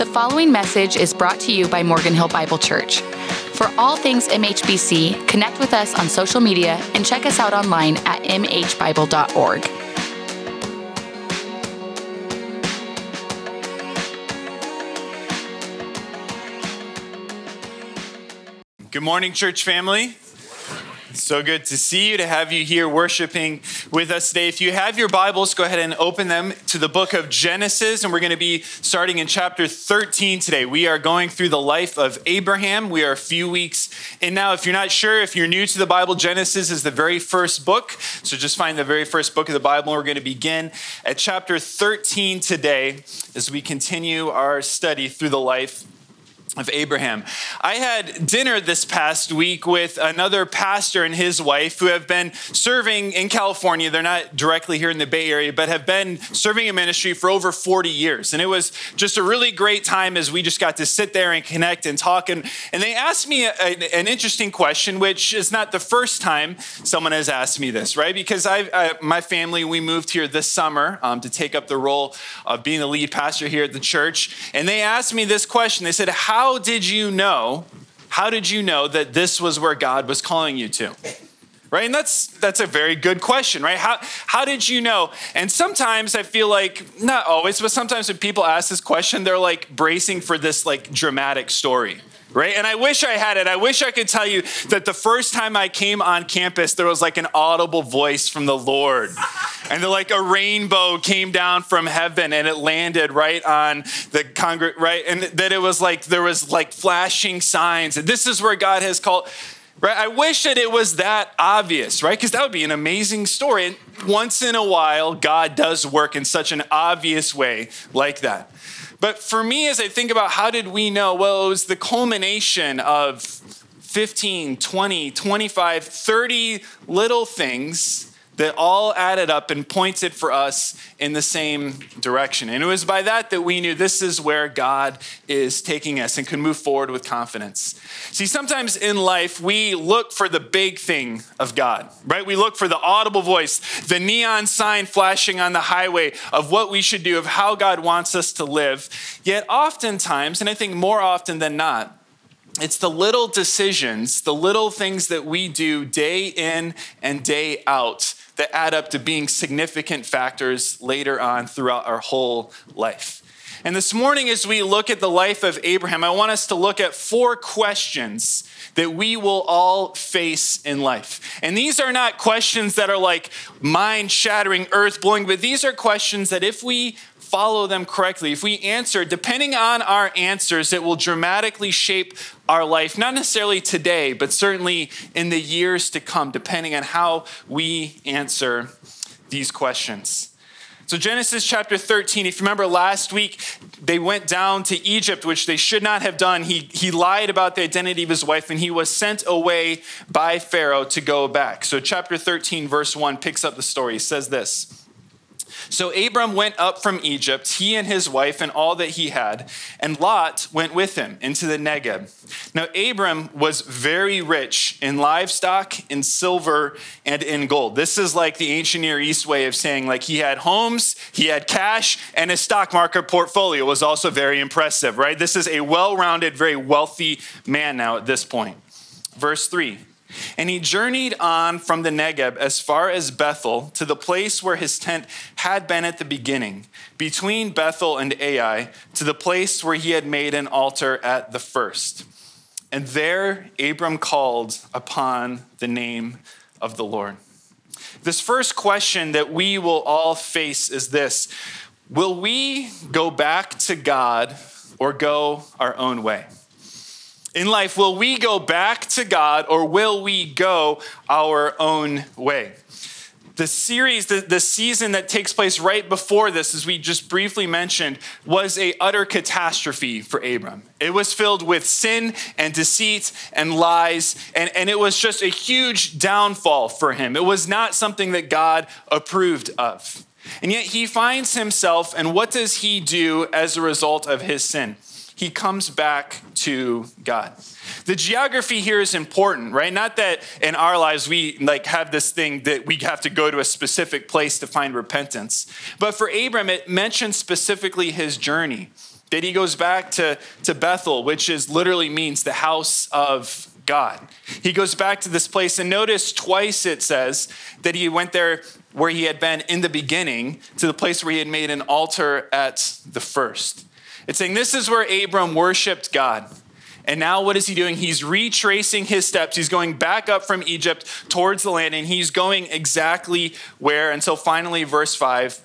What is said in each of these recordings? The following message is brought to you by Morgan Hill Bible Church. For all things MHBC, connect with us on social media and check us out online at mhbible.org. Good morning, church family. So good to see you, to have you here worshiping with us today. If you have your Bibles, go ahead and open them to the book of Genesis, and we're going to be starting in chapter 13 today. We are going through the life of Abraham. We are a few weeks in now. If you're not sure, if you're new to the Bible, Genesis is the very first book. So just find the very first book of the Bible. We're going to begin at chapter 13 today as we continue our study through the life of Abraham. I had dinner this past week with another pastor and his wife who have been serving in California. They're not directly here in the Bay Area, but have been serving in ministry for over 40 years. And it was just a really great time as we just got to sit there and connect and talk. And they asked me an interesting question, which is not the first time someone has asked me this, right? Because my family, we moved here this summer to take up the role of being the lead pastor here at the church. And they asked me this question. They said, How did you know that this was where God was calling you to? Right? And that's a very good question, right? How did you know? And sometimes I feel like, not always, but sometimes when people ask this question, they're like bracing for this like dramatic story, right? And I wish I had it. I wish I could tell you that the first time I came on campus, there was like an audible voice from the Lord. And like a rainbow came down from heaven and it landed right on the Congress, right? And that it was like, there was like flashing signs. And this is where God has called, right? I wish that it was that obvious, right? Because that would be an amazing story. And once in a while, God does work in such an obvious way like that. But for me, as I think about how did we know, well, it was the culmination of 15, 20, 25, 30 little things that all added up and pointed for us in the same direction. And it was by that we knew this is where God is taking us and can move forward with confidence. See, sometimes in life, we look for the big thing of God, right? We look for the audible voice, the neon sign flashing on the highway of what we should do, of how God wants us to live. Yet oftentimes, and I think more often than not, it's the little decisions, the little things that we do day in and day out that add up to being significant factors later on throughout our whole life. And this morning, as we look at the life of Abraham, I want us to look at four questions that we will all face in life. And these are not questions that are like mind-shattering, earth-blowing, but these are questions that if we follow them correctly, if we answer, depending on our answers, it will dramatically shape our life, not necessarily today, but certainly in the years to come, depending on how we answer these questions. So Genesis chapter 13, if you remember last week, they went down to Egypt, which they should not have done. He lied about the identity of his wife, and he was sent away by Pharaoh to go back. So chapter 13, verse 1 picks up the story. It says this. So Abram went up from Egypt, he and his wife and all that he had, and Lot went with him into the Negev. Now Abram was very rich in livestock, in silver, and in gold. This is like the ancient Near East way of saying like he had homes, he had cash, and his stock market portfolio was also very impressive, right? This is a well-rounded, very wealthy man now at this point. Verse 3. And he journeyed on from the Negev as far as Bethel to the place where his tent had been at the beginning, between Bethel and Ai, to the place where he had made an altar at the first. And there Abram called upon the name of the Lord. This first question that we will all face is this: will we go back to God or go our own way? In life, will we go back to God or will we go our own way? The series, the season that takes place right before this, as we just briefly mentioned, was an utter catastrophe for Abram. It was filled with sin and deceit and lies, and it was just a huge downfall for him. It was not something that God approved of. And yet he finds himself, and what does he do as a result of his sin? He comes back to God. The geography here is important, right? Not that in our lives we like have this thing that we have to go to a specific place to find repentance. But for Abram, it mentions specifically his journey. Then he goes back to Bethel, which is literally means the house of God. He goes back to this place, and notice twice it says that he went there where he had been in the beginning, to the place where he had made an altar at the first. It's saying this is where Abram worshiped God. And now what is he doing? He's retracing his steps. He's going back up from Egypt towards the land, and he's going exactly where, until finally verse 5,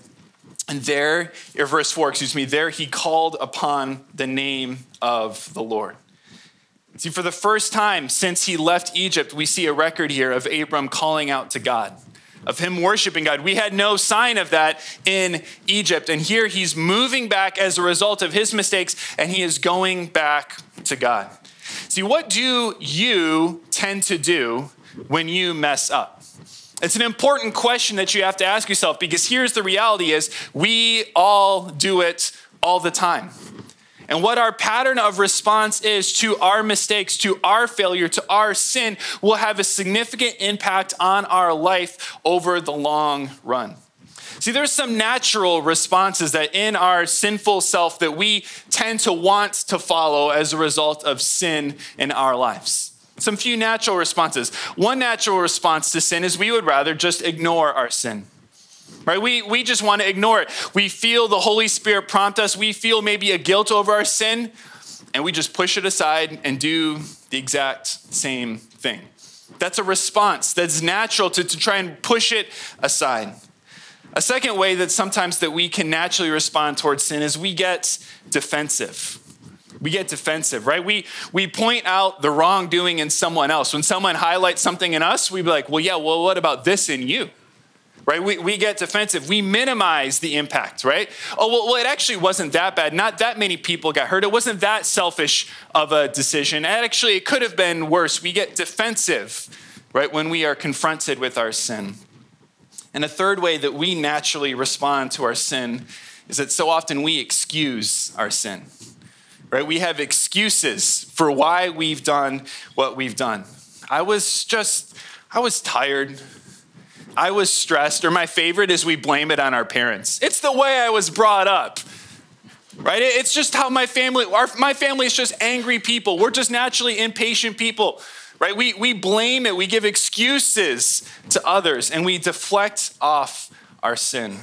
and there, or verse 4, there he called upon the name of the Lord. See, for the first time since he left Egypt, we see a record here of Abram calling out to God, of him worshiping God. We had no sign of that in Egypt. And here he's moving back as a result of his mistakes, and he is going back to God. See, what do you tend to do when you mess up? It's an important question that you have to ask yourself, because here's the reality is we all do it all the time. And what our pattern of response is to our mistakes, to our failure, to our sin, will have a significant impact on our life over the long run. See, there's some natural responses that in our sinful self that we tend to want to follow as a result of sin in our lives. Some few natural responses. One natural response to sin is we would rather just ignore our sin. Right? We just want to ignore it. We feel the Holy Spirit prompt us. We feel maybe a guilt over our sin, and we just push it aside and do the exact same thing. That's a response that's natural to try and push it aside. A second way that sometimes that we can naturally respond towards sin is we get defensive. We get defensive, right? We point out the wrongdoing in someone else. When someone highlights something in us, we'd be like, well, what about this in you? Right? We get defensive. We minimize the impact, right? Oh, well, it actually wasn't that bad. Not that many people got hurt. It wasn't that selfish of a decision. Actually, it could have been worse. We get defensive, right, when we are confronted with our sin. And a third way that we naturally respond to our sin is that so often we excuse our sin, right? We have excuses for why we've done what we've done. I was tired. I was stressed, or my favorite is we blame it on our parents. It's the way I was brought up, right? It's just how my family is just angry people. We're just naturally impatient people, right? We blame it. We give excuses to others, and we deflect off our sin.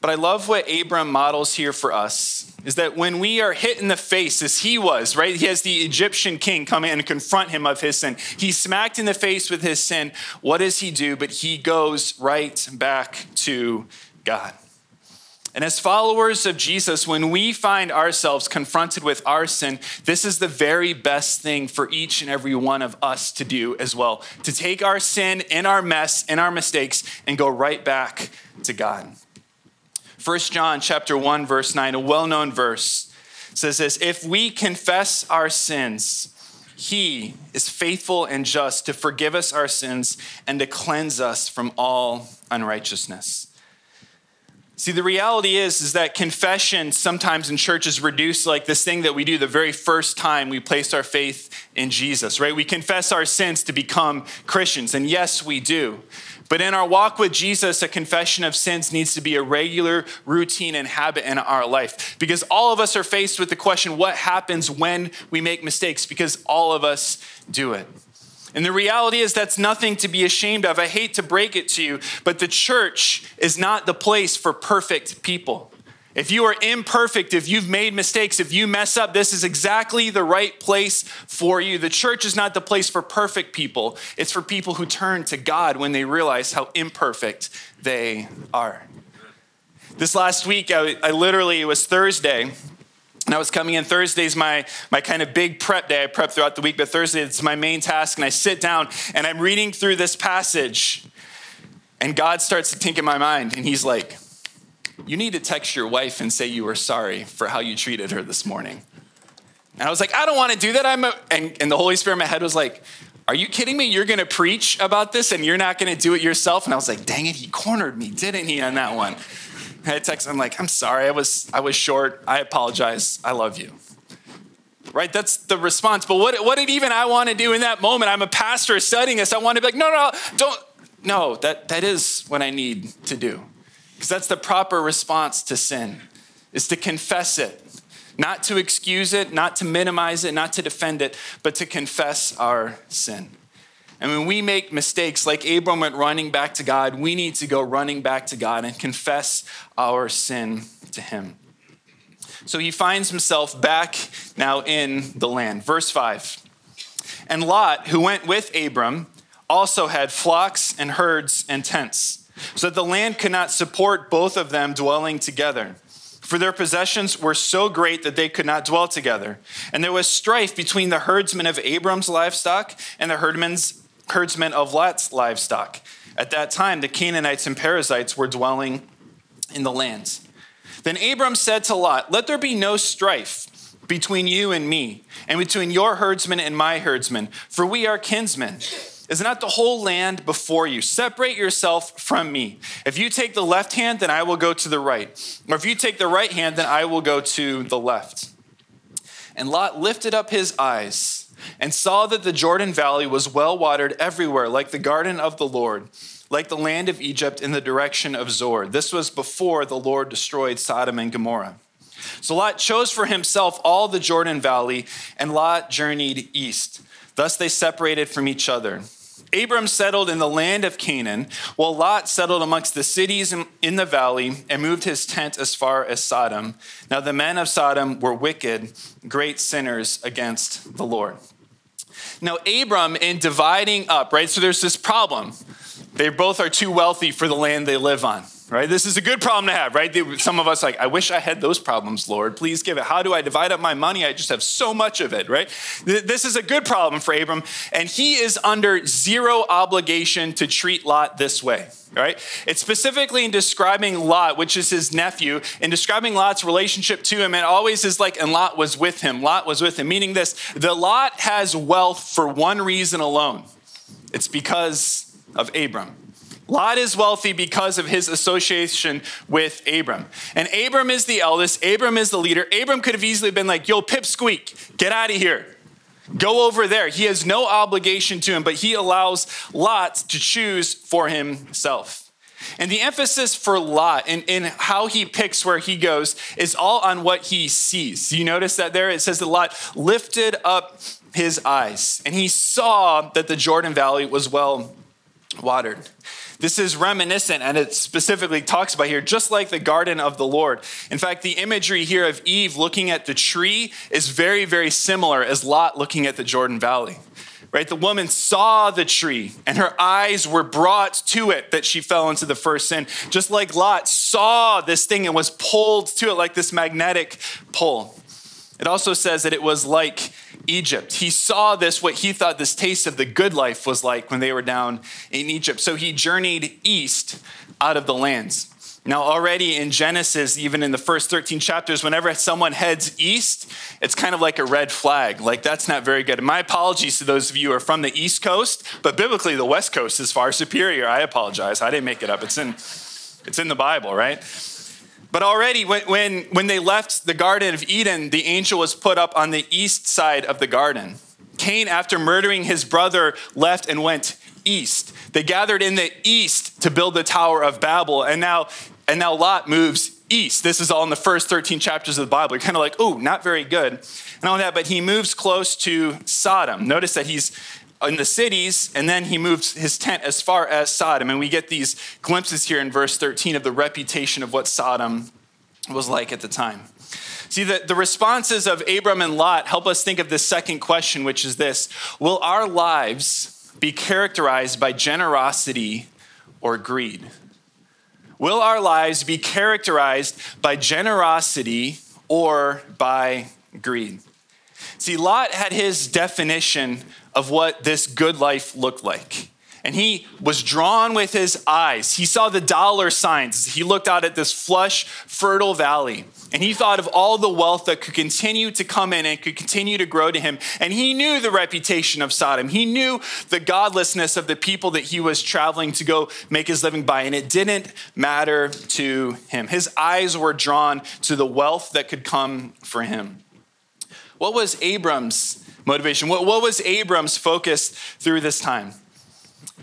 But I love what Abram models here for us, is that when we are hit in the face, as he was, right? He has the Egyptian king come in and confront him of his sin. He's smacked in the face with his sin. What does he do? But he goes right back to God. And as followers of Jesus, when we find ourselves confronted with our sin, this is the very best thing for each and every one of us to do as well, to take our sin and our mess and our mistakes and go right back to God. 1 John chapter 1, verse 9, a well-known verse, says this: if we confess our sins, he is faithful and just to forgive us our sins and to cleanse us from all unrighteousness. See, the reality is that confession sometimes in church is reduced like this thing that we do the very first time we place our faith in Jesus, right? We confess our sins to become Christians, and yes, we do. But in our walk with Jesus, a confession of sins needs to be a regular routine and habit in our life, because all of us are faced with the question, what happens when we make mistakes? Because all of us do it. And the reality is that's nothing to be ashamed of. I hate to break it to you, but the church is not the place for perfect people. If you are imperfect, if you've made mistakes, if you mess up, this is exactly the right place for you. The church is not the place for perfect people. It's for people who turn to God when they realize how imperfect they are. This last week, I literally, it was Thursday, and I was coming in. Thursday's my kind of big prep day. I prep throughout the week, but Thursday, it's my main task. And I sit down and I'm reading through this passage, and God starts to tink in my mind. And he's like, you need to text your wife and say you were sorry for how you treated her this morning. And I was like, I don't want to do that. And the Holy Spirit in my head was like, are you kidding me? You're going to preach about this and you're not going to do it yourself? And I was like, dang it, he cornered me, didn't he, on that one? I text him, I'm like, I'm sorry, I was short. I apologize. I love you. Right? That's the response. But what did even I want to do in that moment? I'm a pastor studying this. I want to be like, that is what I need to do. Because that's the proper response to sin, is to confess it, Not to excuse it, not to minimize it, not to defend it, but to confess our sin. And when we make mistakes, like Abram went running back to God, we need to go running back to God and confess our sin to him. So he finds himself back now in the land. Verse 5, and Lot, who went with Abram, also had flocks and herds and tents, so that the land could not support both of them dwelling together. For their possessions were so great that they could not dwell together. And there was strife between the herdsmen of Abram's livestock and the herdsmen of Lot's livestock. At that time, the Canaanites and Perizzites were dwelling in the land. Then Abram said to Lot, let there be no strife between you and me, and between your herdsmen and my herdsmen, for we are kinsmen. Is not the whole land before you? Separate yourself from me. If you take the left hand, then I will go to the right. Or if you take the right hand, then I will go to the left. And Lot lifted up his eyes and saw that the Jordan Valley was well watered everywhere, like the garden of the Lord, like the land of Egypt in the direction of Zoar. This was before the Lord destroyed Sodom and Gomorrah. So Lot chose for himself all the Jordan Valley, and Lot journeyed east. Thus they separated from each other. Abram settled in the land of Canaan, while Lot settled amongst the cities in the valley and moved his tent as far as Sodom. Now the men of Sodom were wicked, great sinners against the Lord. Now Abram, in dividing up, right, so there's this problem. They both are too wealthy for the land they live on, right? This is a good problem to have, right? Some of us are like, I wish I had those problems, Lord. Please give it. How do I divide up my money? I just have so much of it, right? This is a good problem for Abram. And he is under zero obligation to treat Lot this way, right? It's specifically in describing Lot, which is his nephew, in describing Lot's relationship to him. It always is like, and Lot was with him. Lot was with him, meaning this, that Lot has wealth for one reason alone. It's because of Abram. Lot is wealthy because of his association with Abram. And Abram is the eldest. Abram is the leader. Abram could have easily been like, yo, pipsqueak, get out of here. Go over there. He has no obligation to him, but he allows Lot to choose for himself. And the emphasis for Lot in how he picks where he goes is all on what he sees. You notice that there? It says that Lot lifted up his eyes, and he saw that the Jordan Valley was well watered. This is reminiscent, and it specifically talks about here, just like the garden of the Lord. In fact, the imagery here of Eve looking at the tree is very, very similar as Lot looking at the Jordan Valley, right? The woman saw the tree, and her eyes were brought to it that she fell into the first sin, just like Lot saw this thing and was pulled to it like this magnetic pull. It also says that it was like Egypt. He saw this, what he thought this taste of the good life was like when they were down in Egypt. So he journeyed east out of the lands. Now already in Genesis, even in the first 13 chapters, whenever someone heads east, it's kind of like a red flag. Like that's not very good. And my apologies to those of you who are from the East Coast, but biblically the West Coast is far superior. I apologize. I didn't make it up. It's in the Bible, right? But already when they left the Garden of Eden, the angel was put up on the east side of the garden. Cain, after murdering his brother, left and went east. They gathered in the east to build the Tower of Babel, and now Lot moves east. This is all in the first 13 chapters of the Bible. You're kind of like, ooh, not very good. And all that, but he moves close to Sodom. Notice that he's in the cities, and then he moves his tent as far as Sodom. And we get these glimpses here in verse 13 of the reputation of what Sodom was like at the time. See, the responses of Abram and Lot help us think of the second question, which is this: will our lives be characterized by generosity or greed? Will our lives be characterized by generosity or by greed? See, Lot had his definition of what this good life looked like. And he was drawn with his eyes. He saw the dollar signs. He looked out at this lush, fertile valley. And he thought of all the wealth that could continue to come in and could continue to grow to him. And he knew the reputation of Sodom. He knew the godlessness of the people that he was traveling to go make his living by. And it didn't matter to him. His eyes were drawn to the wealth that could come for him. What was Abram's motivation? What was Abram's focus through this time?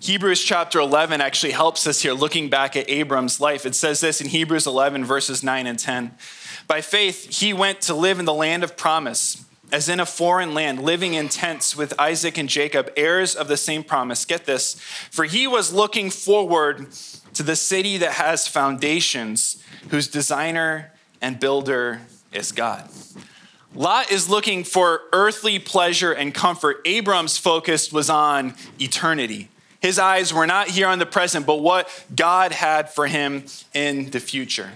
Hebrews chapter 11 actually helps us here, looking back at Abram's life. It says this in Hebrews 11, verses 9 and 10. By faith, he went to live in the land of promise, as in a foreign land, living in tents with Isaac and Jacob, heirs of the same promise. Get this. For he was looking forward to the city that has foundations, whose designer and builder is God. Lot is looking for earthly pleasure and comfort. Abram's focus was on eternity. His eyes were not here on the present, but what God had for him in the future.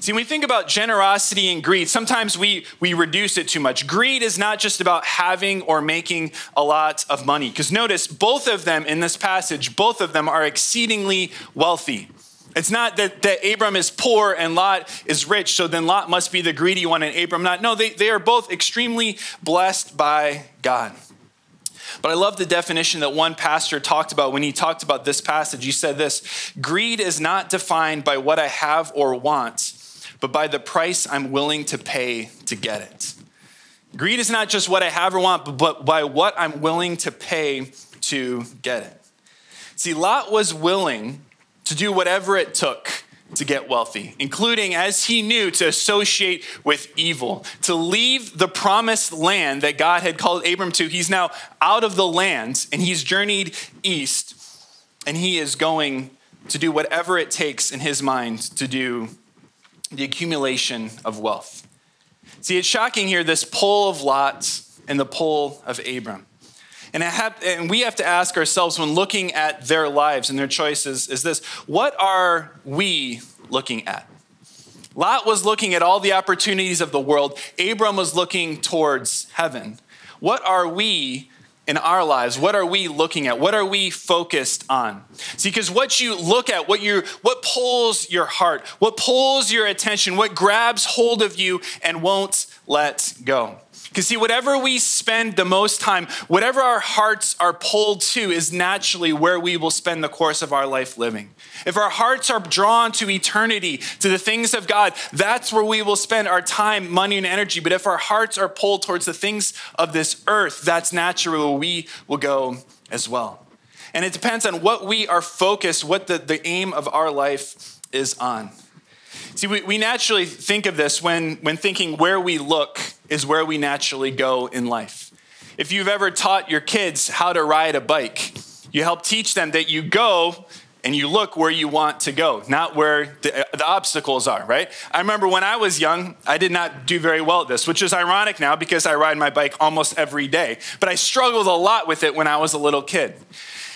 See, when we think about generosity and greed, sometimes we reduce it too much. Greed is not just about having or making a lot of money. Because notice, both of them in this passage, both of them are exceedingly wealthy. It's not that Abram is poor and Lot is rich, so then Lot must be the greedy one and Abram not. No, they are both extremely blessed by God. But I love the definition that one pastor talked about when he talked about this passage. He said this: greed is not defined by what I have or want, but by the price I'm willing to pay to get it. Greed is not just what I have or want, but by what I'm willing to pay to get it. See, Lot was willing to do whatever it took to get wealthy, including, as he knew, to associate with evil, to leave the promised land that God had called Abram to. He's now out of the land, and he's journeyed east, and he is going to do whatever it takes in his mind to do the accumulation of wealth. See, it's shocking here, this pull of Lot and the pull of Abram. And we have to ask ourselves when looking at their lives and their choices is this: what are we looking at? Lot was looking at all the opportunities of the world. Abram was looking towards heaven. What are we in our lives? What are we looking at? What are we focused on? See, because what you look at, what pulls your heart, what pulls your attention, what grabs hold of you and won't let go. Because see, whatever we spend the most time, whatever our hearts are pulled to is naturally where we will spend the course of our life living. If our hearts are drawn to eternity, to the things of God, that's where we will spend our time, money, and energy. But if our hearts are pulled towards the things of this earth, that's naturally where we will go as well. And it depends on what we are focused, what the aim of our life is on. See, we naturally think of this when thinking where we look is where we naturally go in life. If you've ever taught your kids how to ride a bike, you help teach them that you go and you look where you want to go, not where the obstacles are, right? I remember when I was young, I did not do very well at this, which is ironic now because I ride my bike almost every day. But I struggled a lot with it when I was a little kid.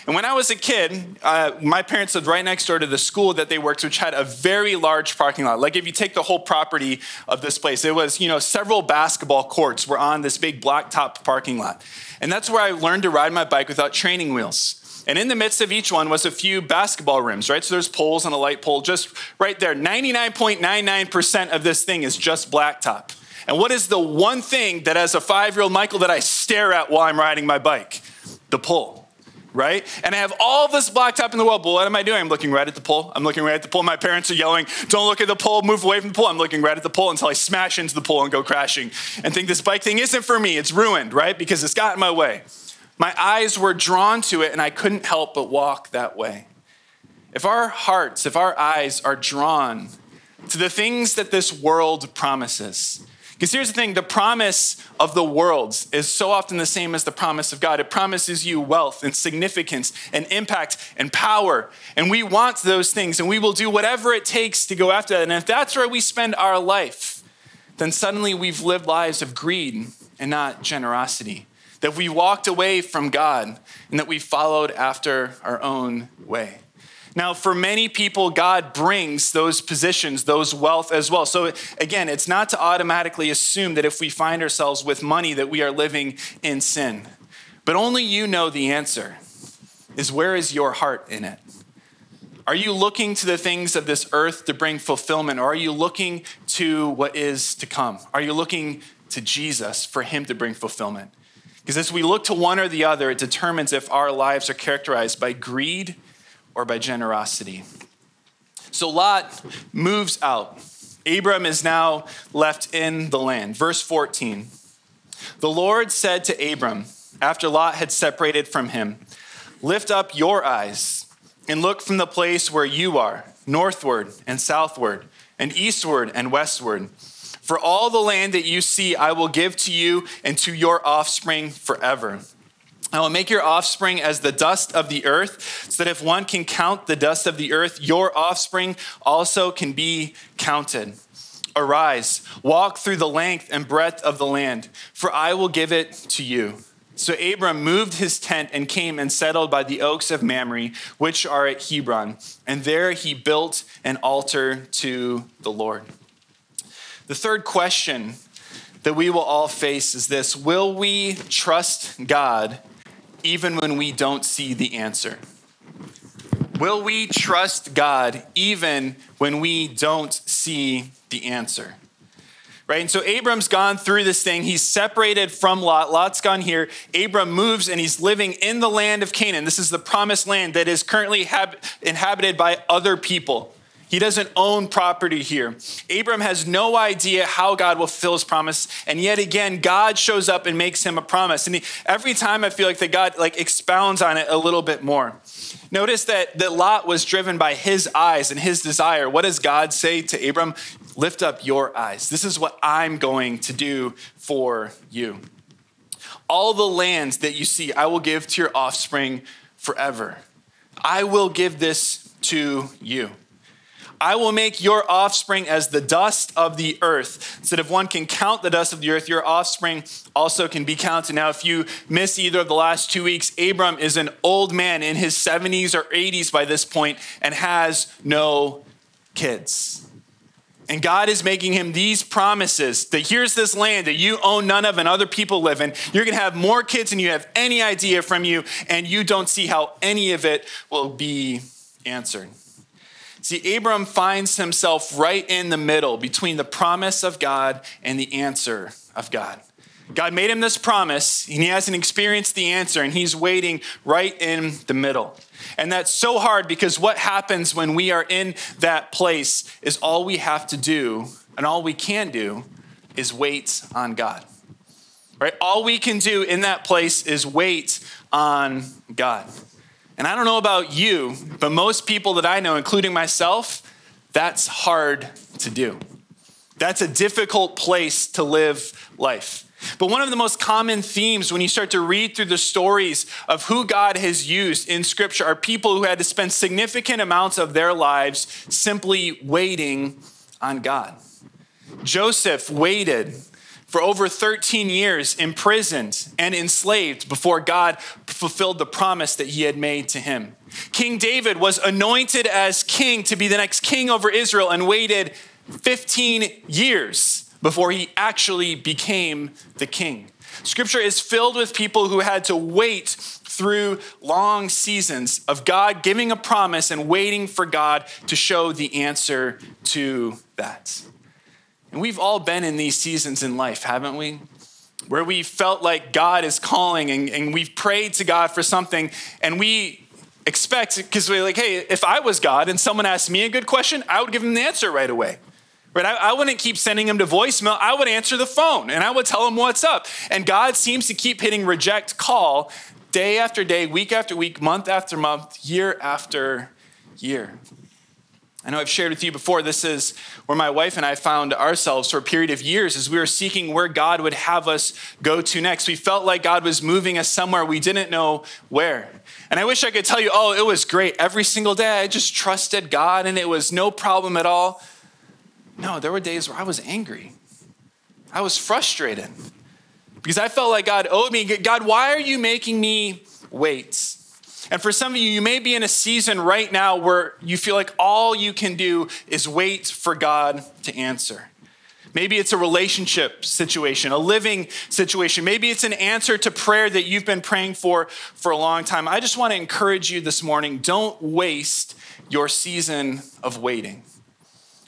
And when I was a kid, my parents lived right next door to the school that they worked, which had a very large parking lot. Like if you take the whole property of this place, it was, several basketball courts were on this big blacktop parking lot. And that's where I learned to ride my bike without training wheels. And in the midst of each one was a few basketball rims, right? So there's poles and a light pole just right there. 99.99% of this thing is just blacktop. And what is the one thing that as a 5-year-old Michael that I stare at while I'm riding my bike? The pole. Right? And I have all this blacktop in the world, but what am I doing? I'm looking right at the pole. My parents are yelling, don't look at the pole, move away from the pole. I'm looking right at the pole until I smash into the pole and go crashing and think this bike thing isn't for me. It's ruined, right? Because it's got in my way. My eyes were drawn to it and I couldn't help but walk that way. If our hearts, if our eyes are drawn to the things that this world promises, because here's the thing, the promise of the world is so often the same as the promise of God. It promises you wealth and significance and impact and power. And we want those things and we will do whatever it takes to go after that. And if that's where we spend our life, then suddenly we've lived lives of greed and not generosity. That we walked away from God and that we followed after our own way. Now, for many people, God brings those positions, those wealth as well. So again, it's not to automatically assume that if we find ourselves with money that we are living in sin. But only you know the answer is where is your heart in it? Are you looking to the things of this earth to bring fulfillment? Or are you looking to what is to come? Are you looking to Jesus for him to bring fulfillment? Because as we look to one or the other, it determines if our lives are characterized by greed or by generosity. So Lot moves out. Abram is now left in the land. Verse 14, the Lord said to Abram, after Lot had separated from him, lift up your eyes and look from the place where you are, northward and southward and eastward and westward. For all the land that you see, I will give to you and to your offspring forever. I will make your offspring as the dust of the earth, so that if one can count the dust of the earth, your offspring also can be counted. Arise, walk through the length and breadth of the land, for I will give it to you. So Abram moved his tent and came and settled by the oaks of Mamre, which are at Hebron. And there he built an altar to the Lord. The third question that we will all face is this: will we trust God even when we don't see the answer? Will we trust God even when we don't see the answer? Right? And so Abram's gone through this thing. He's separated from Lot. Lot's gone here. Abram moves and he's living in the land of Canaan. This is the promised land that is currently inhabited by other people. He doesn't own property here. Abram has no idea how God will fulfill his promise. And yet again, God shows up and makes him a promise. And every time I feel like that God expounds on it a little bit more. Notice that Lot was driven by his eyes and his desire. What does God say to Abram? Lift up your eyes. This is what I'm going to do for you. All the lands that you see, I will give to your offspring forever. I will give this to you. I will make your offspring as the dust of the earth, so that if one can count the dust of the earth, your offspring also can be counted. Now, if you miss either of the last 2 weeks, Abram is an old man in his 70s or 80s by this point and has no kids. And God is making him these promises that here's this land that you own none of and other people live in. You're going to have more kids than you have any idea from you, and you don't see how any of it will be answered. See, Abram finds himself right in the middle between the promise of God and the answer of God. God made him this promise, and he hasn't experienced the answer, and he's waiting right in the middle. And that's so hard because what happens when we are in that place is all we have to do and all we can do is wait on God. Right? All we can do in that place is wait on God. And I don't know about you, but most people that I know, including myself, that's hard to do. That's a difficult place to live life. But one of the most common themes when you start to read through the stories of who God has used in Scripture are people who had to spend significant amounts of their lives simply waiting on God. Joseph waited for over 13 years, imprisoned and enslaved before God fulfilled the promise that he had made to him. King David was anointed as king to be the next king over Israel and waited 15 years before he actually became the king. Scripture is filled with people who had to wait through long seasons of God giving a promise and waiting for God to show the answer to that. And we've all been in these seasons in life, haven't we? Where we felt like God is calling and we've prayed to God for something and we expect, because we're like, hey, if I was God and someone asked me a good question, I would give him the answer right away. Right? I wouldn't keep sending him to voicemail. I would answer the phone and I would tell him what's up. And God seems to keep hitting reject call day after day, week after week, month after month, year after year. I know I've shared with you before, this is where my wife and I found ourselves for a period of years as we were seeking where God would have us go to next. We felt like God was moving us somewhere we didn't know where. And I wish I could tell you, oh, it was great. Every single day I just trusted God and it was no problem at all. No, there were days where I was angry. I was frustrated because I felt like God owed me. God, why are you making me wait? And for some of you, you may be in a season right now where you feel like all you can do is wait for God to answer. Maybe it's a relationship situation, a living situation. Maybe it's an answer to prayer that you've been praying for a long time. I just want to encourage you this morning, don't waste your season of waiting.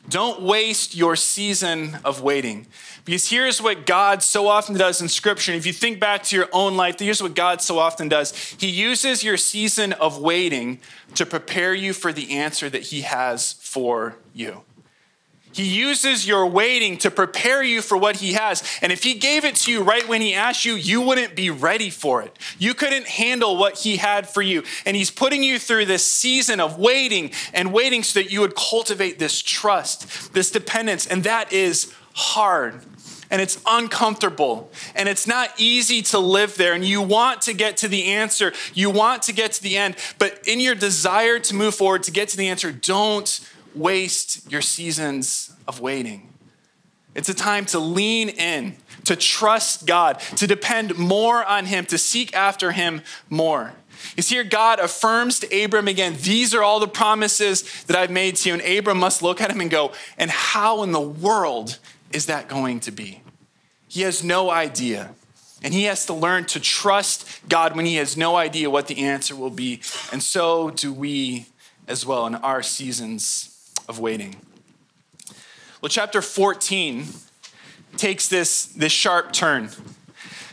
Don't waste your season of waiting. Because here's what God so often does in Scripture. If you think back to your own life, here's what God so often does. He uses your season of waiting to prepare you for the answer that he has for you. He uses your waiting to prepare you for what he has. And if he gave it to you right when he asked you, you wouldn't be ready for it. You couldn't handle what he had for you. And he's putting you through this season of waiting and waiting so that you would cultivate this trust, this dependence. And that is hard and it's uncomfortable and it's not easy to live there. And you want to get to the answer. You want to get to the end, but in your desire to move forward, to get to the answer, don't waste your seasons of waiting. It's a time to lean in, to trust God, to depend more on him, to seek after him more. You see here, God affirms to Abram again, these are all the promises that I've made to you. And Abram must look at him and go, and how in the world is that going to be? He has no idea. And he has to learn to trust God when he has no idea what the answer will be. And so do we as well in our seasons of waiting. Well, chapter 14 takes this sharp turn.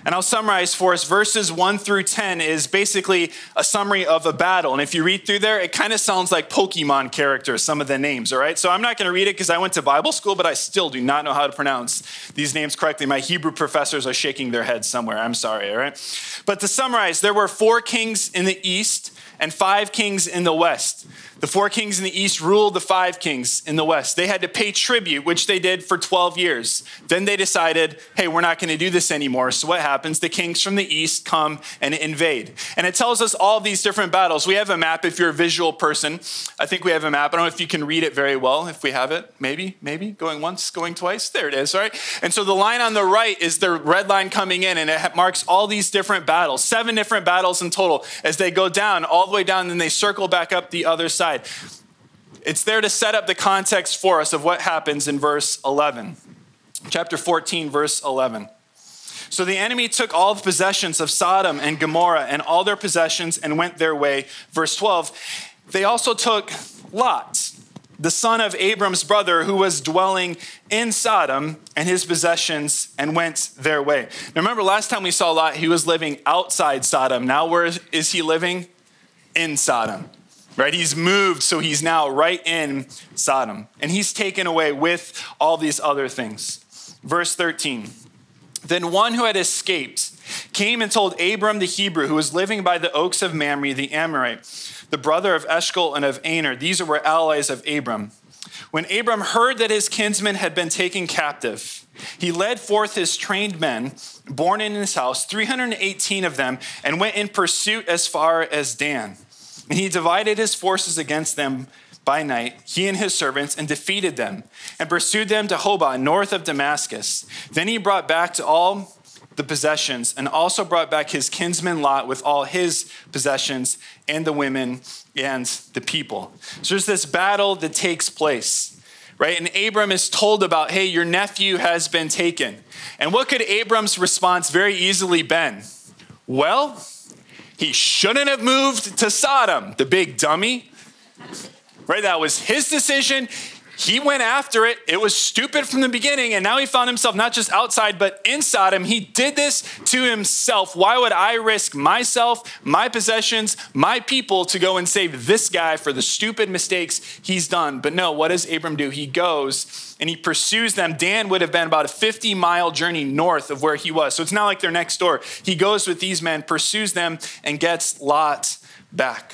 And I'll summarize for us. Verses 1 through 10 is basically a summary of a battle. And if you read through there, it kind of sounds like Pokemon characters, some of the names, all right? So I'm not going to read it because I went to Bible school, but I still do not know how to pronounce these names correctly. My Hebrew professors are shaking their heads somewhere. I'm sorry, all right? But to summarize, there were 4 kings in the east and 5 kings in the west. The 4 kings in the east ruled the 5 kings in the west. They had to pay tribute, which they did for 12 years. Then they decided, hey, we're not going to do this anymore. So what happens? The kings from the east come and invade. And it tells us all these different battles. We have a map if you're a visual person. I think we have a map. I don't know if you can read it very well, if we have it. Maybe. Going once, going twice. There it is, all right? And so the line on the right is the red line coming in, and it marks all these different battles, 7 different battles in total. As they go down, all the way down, and then they circle back up the other side. It's there to set up the context for us of what happens in verse 11. Chapter 14, verse 11. So the enemy took all the possessions of Sodom and Gomorrah and all their possessions and went their way. Verse 12, they also took Lot, the son of Abram's brother, who was dwelling in Sodom, and his possessions, and went their way. Now remember, last time we saw Lot, he was living outside Sodom. Now where is he living? In Sodom. Right? He's moved, so he's now right in Sodom. And he's taken away with all these other things. Verse 13. Then one who had escaped came and told Abram the Hebrew, who was living by the oaks of Mamre the Amorite, the brother of Eshcol and of Aner. These were allies of Abram. When Abram heard that his kinsman had been taken captive, he led forth his trained men, born in his house, 318 of them, and went in pursuit as far as Dan. And he divided his forces against them by night, he and his servants, and defeated them, and pursued them to Hobah, north of Damascus. Then he brought back to all the possessions, and also brought back his kinsman Lot with all his possessions, and the women, and the people. So there's this battle that takes place. Right? And Abram is told about, hey, your nephew has been taken. And what could Abram's response very easily been? Well, he shouldn't have moved to Sodom, the big dummy, right? That was his decision. He went after it. It was stupid from the beginning. And now he found himself not just outside, but in Sodom. He did this to himself. Why would I risk myself, my possessions, my people to go and save this guy for the stupid mistakes he's done? But no, what does Abram do? He goes and he pursues them. Dan would have been about a 50-mile journey north of where he was. So it's not like they're next door. He goes with these men, pursues them, and gets Lot back.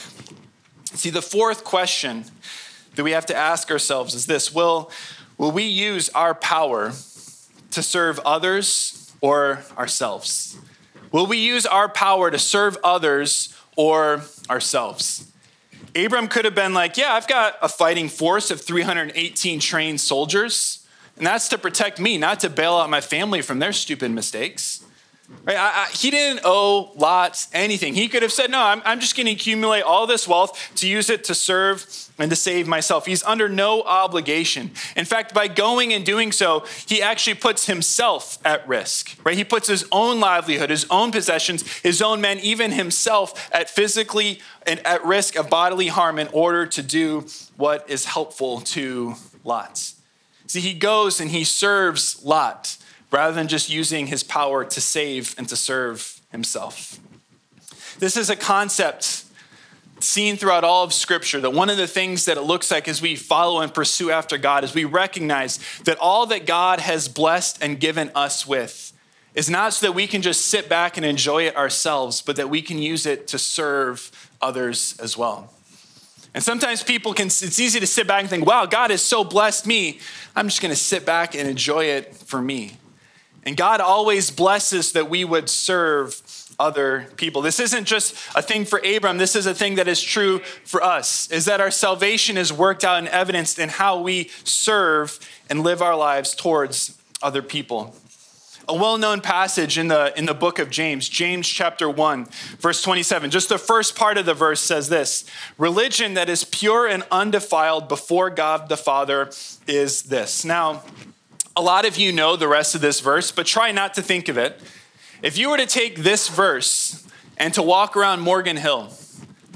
See, the fourth question that we have to ask ourselves is this: will we use our power to serve others or ourselves? Will we use our power to serve others or ourselves? Abram could have been like, yeah, I've got a fighting force of 318 trained soldiers, and that's to protect me, not to bail out my family from their stupid mistakes. Right? He didn't owe Lot anything. He could have said, no, I'm just going to accumulate all this wealth to use it to serve and to save myself. He's under no obligation. In fact, by going and doing so, he actually puts himself at risk. Right? He puts his own livelihood, his own possessions, his own men, even himself at physically and at risk of bodily harm in order to do what is helpful to Lot. See, he goes and he serves Lot, rather than just using his power to save and to serve himself. This is a concept seen throughout all of Scripture, that one of the things that it looks like as we follow and pursue after God is we recognize that all that God has blessed and given us with is not so that we can just sit back and enjoy it ourselves, but that we can use it to serve others as well. And sometimes it's easy to sit back and think, wow, God has so blessed me. I'm just going to sit back and enjoy it for me. And God always blesses that we would serve other people. This isn't just a thing for Abram. This is a thing that is true for us, is that our salvation is worked out and evidenced in how we serve and live our lives towards other people. A well-known passage in the book of James, James chapter 1, verse 27. Just the first part of the verse says this: religion that is pure and undefiled before God the Father is this. Now, a lot of you know the rest of this verse, but try not to think of it. If you were to take this verse and to walk around Morgan Hill,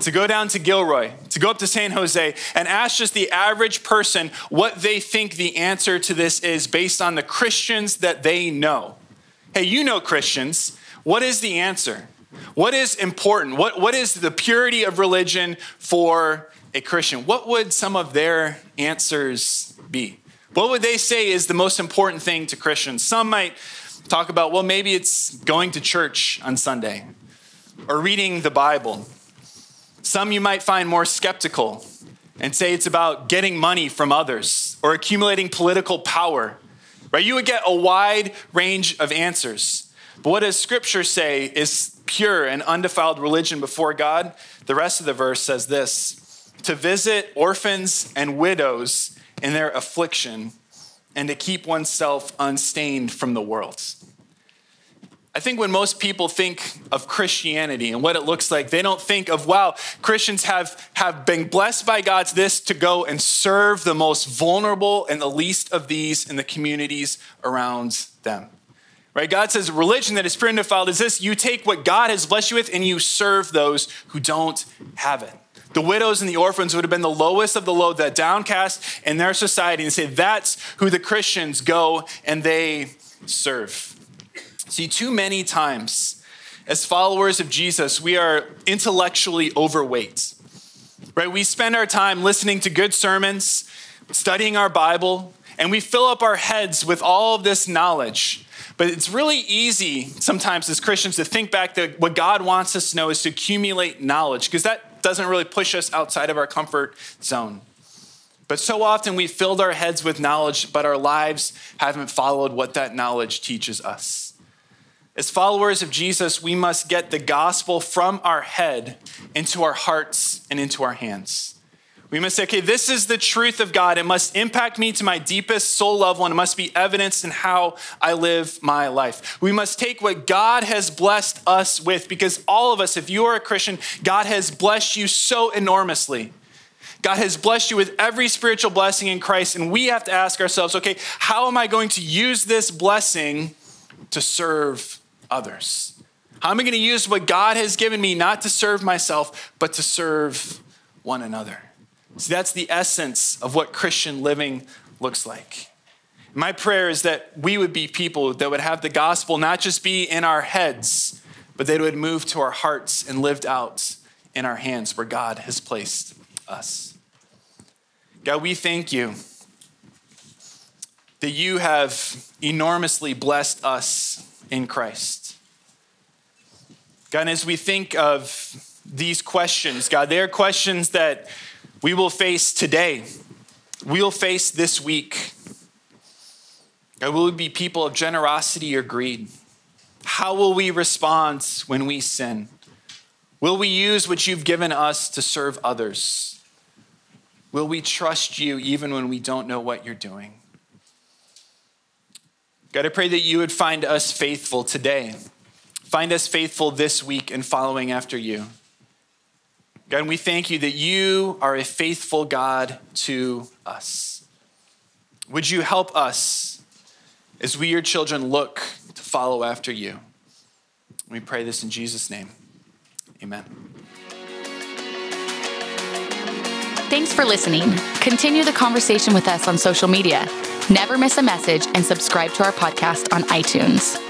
to go down to Gilroy, to go up to San Jose, and ask just the average person what they think the answer to this is based on the Christians that they know. Hey, you know Christians. What is the answer? What is important? What is the purity of religion for a Christian? What would some of their answers be? What would they say is the most important thing to Christians? Some might talk about, well, maybe it's going to church on Sunday or reading the Bible. Some you might find more skeptical and say it's about getting money from others or accumulating political power, right? You would get a wide range of answers. But what does Scripture say is pure and undefiled religion before God? The rest of the verse says this: to visit orphans and widows in their affliction and to keep oneself unstained from the world. I think when most people think of Christianity and what it looks like, they don't think of, wow, Christians have been blessed by God to go and serve the most vulnerable and the least of these in the communities around them. Right? God says religion that is pure and defiled is this: you take what God has blessed you with and you serve those who don't have it. The widows and the orphans would have been the lowest of the low, the downcast in their society, and say that's who the Christians go and they serve. See, too many times as followers of Jesus, we are intellectually overweight, right? We spend our time listening to good sermons, studying our Bible, and we fill up our heads with all of this knowledge. But it's really easy sometimes as Christians to think back that what God wants us to know is to accumulate knowledge, because that doesn't really push us outside of our comfort zone. But so often we filled our heads with knowledge, but our lives haven't followed what that knowledge teaches us. As followers of Jesus, we must get the gospel from our head into our hearts and into our hands. We must say, okay, this is the truth of God. It must impact me to my deepest soul level, and it must be evidenced in how I live my life. We must take what God has blessed us with, because all of us, if you are a Christian, God has blessed you so enormously. God has blessed you with every spiritual blessing in Christ, and we have to ask ourselves, okay, how am I going to use this blessing to serve others? How am I going to use what God has given me, not to serve myself, but to serve one another? So that's the essence of what Christian living looks like. My prayer is that we would be people that would have the gospel not just be in our heads, but that it would move to our hearts and lived out in our hands where God has placed us. God, we thank you that you have enormously blessed us in Christ. God, as we think of these questions, God, they are questions that we will face today. We'll face this week. God, will we be people of generosity or greed? How will we respond when we sin? Will we use what you've given us to serve others? Will we trust you even when we don't know what you're doing? God, I pray that you would find us faithful today. Find us faithful this week in following after you. God, we thank you that you are a faithful God to us. Would you help us as we, your children, look to follow after you? We pray this in Jesus' name. Amen. Thanks for listening. Continue the conversation with us on social media. Never miss a message and subscribe to our podcast on iTunes.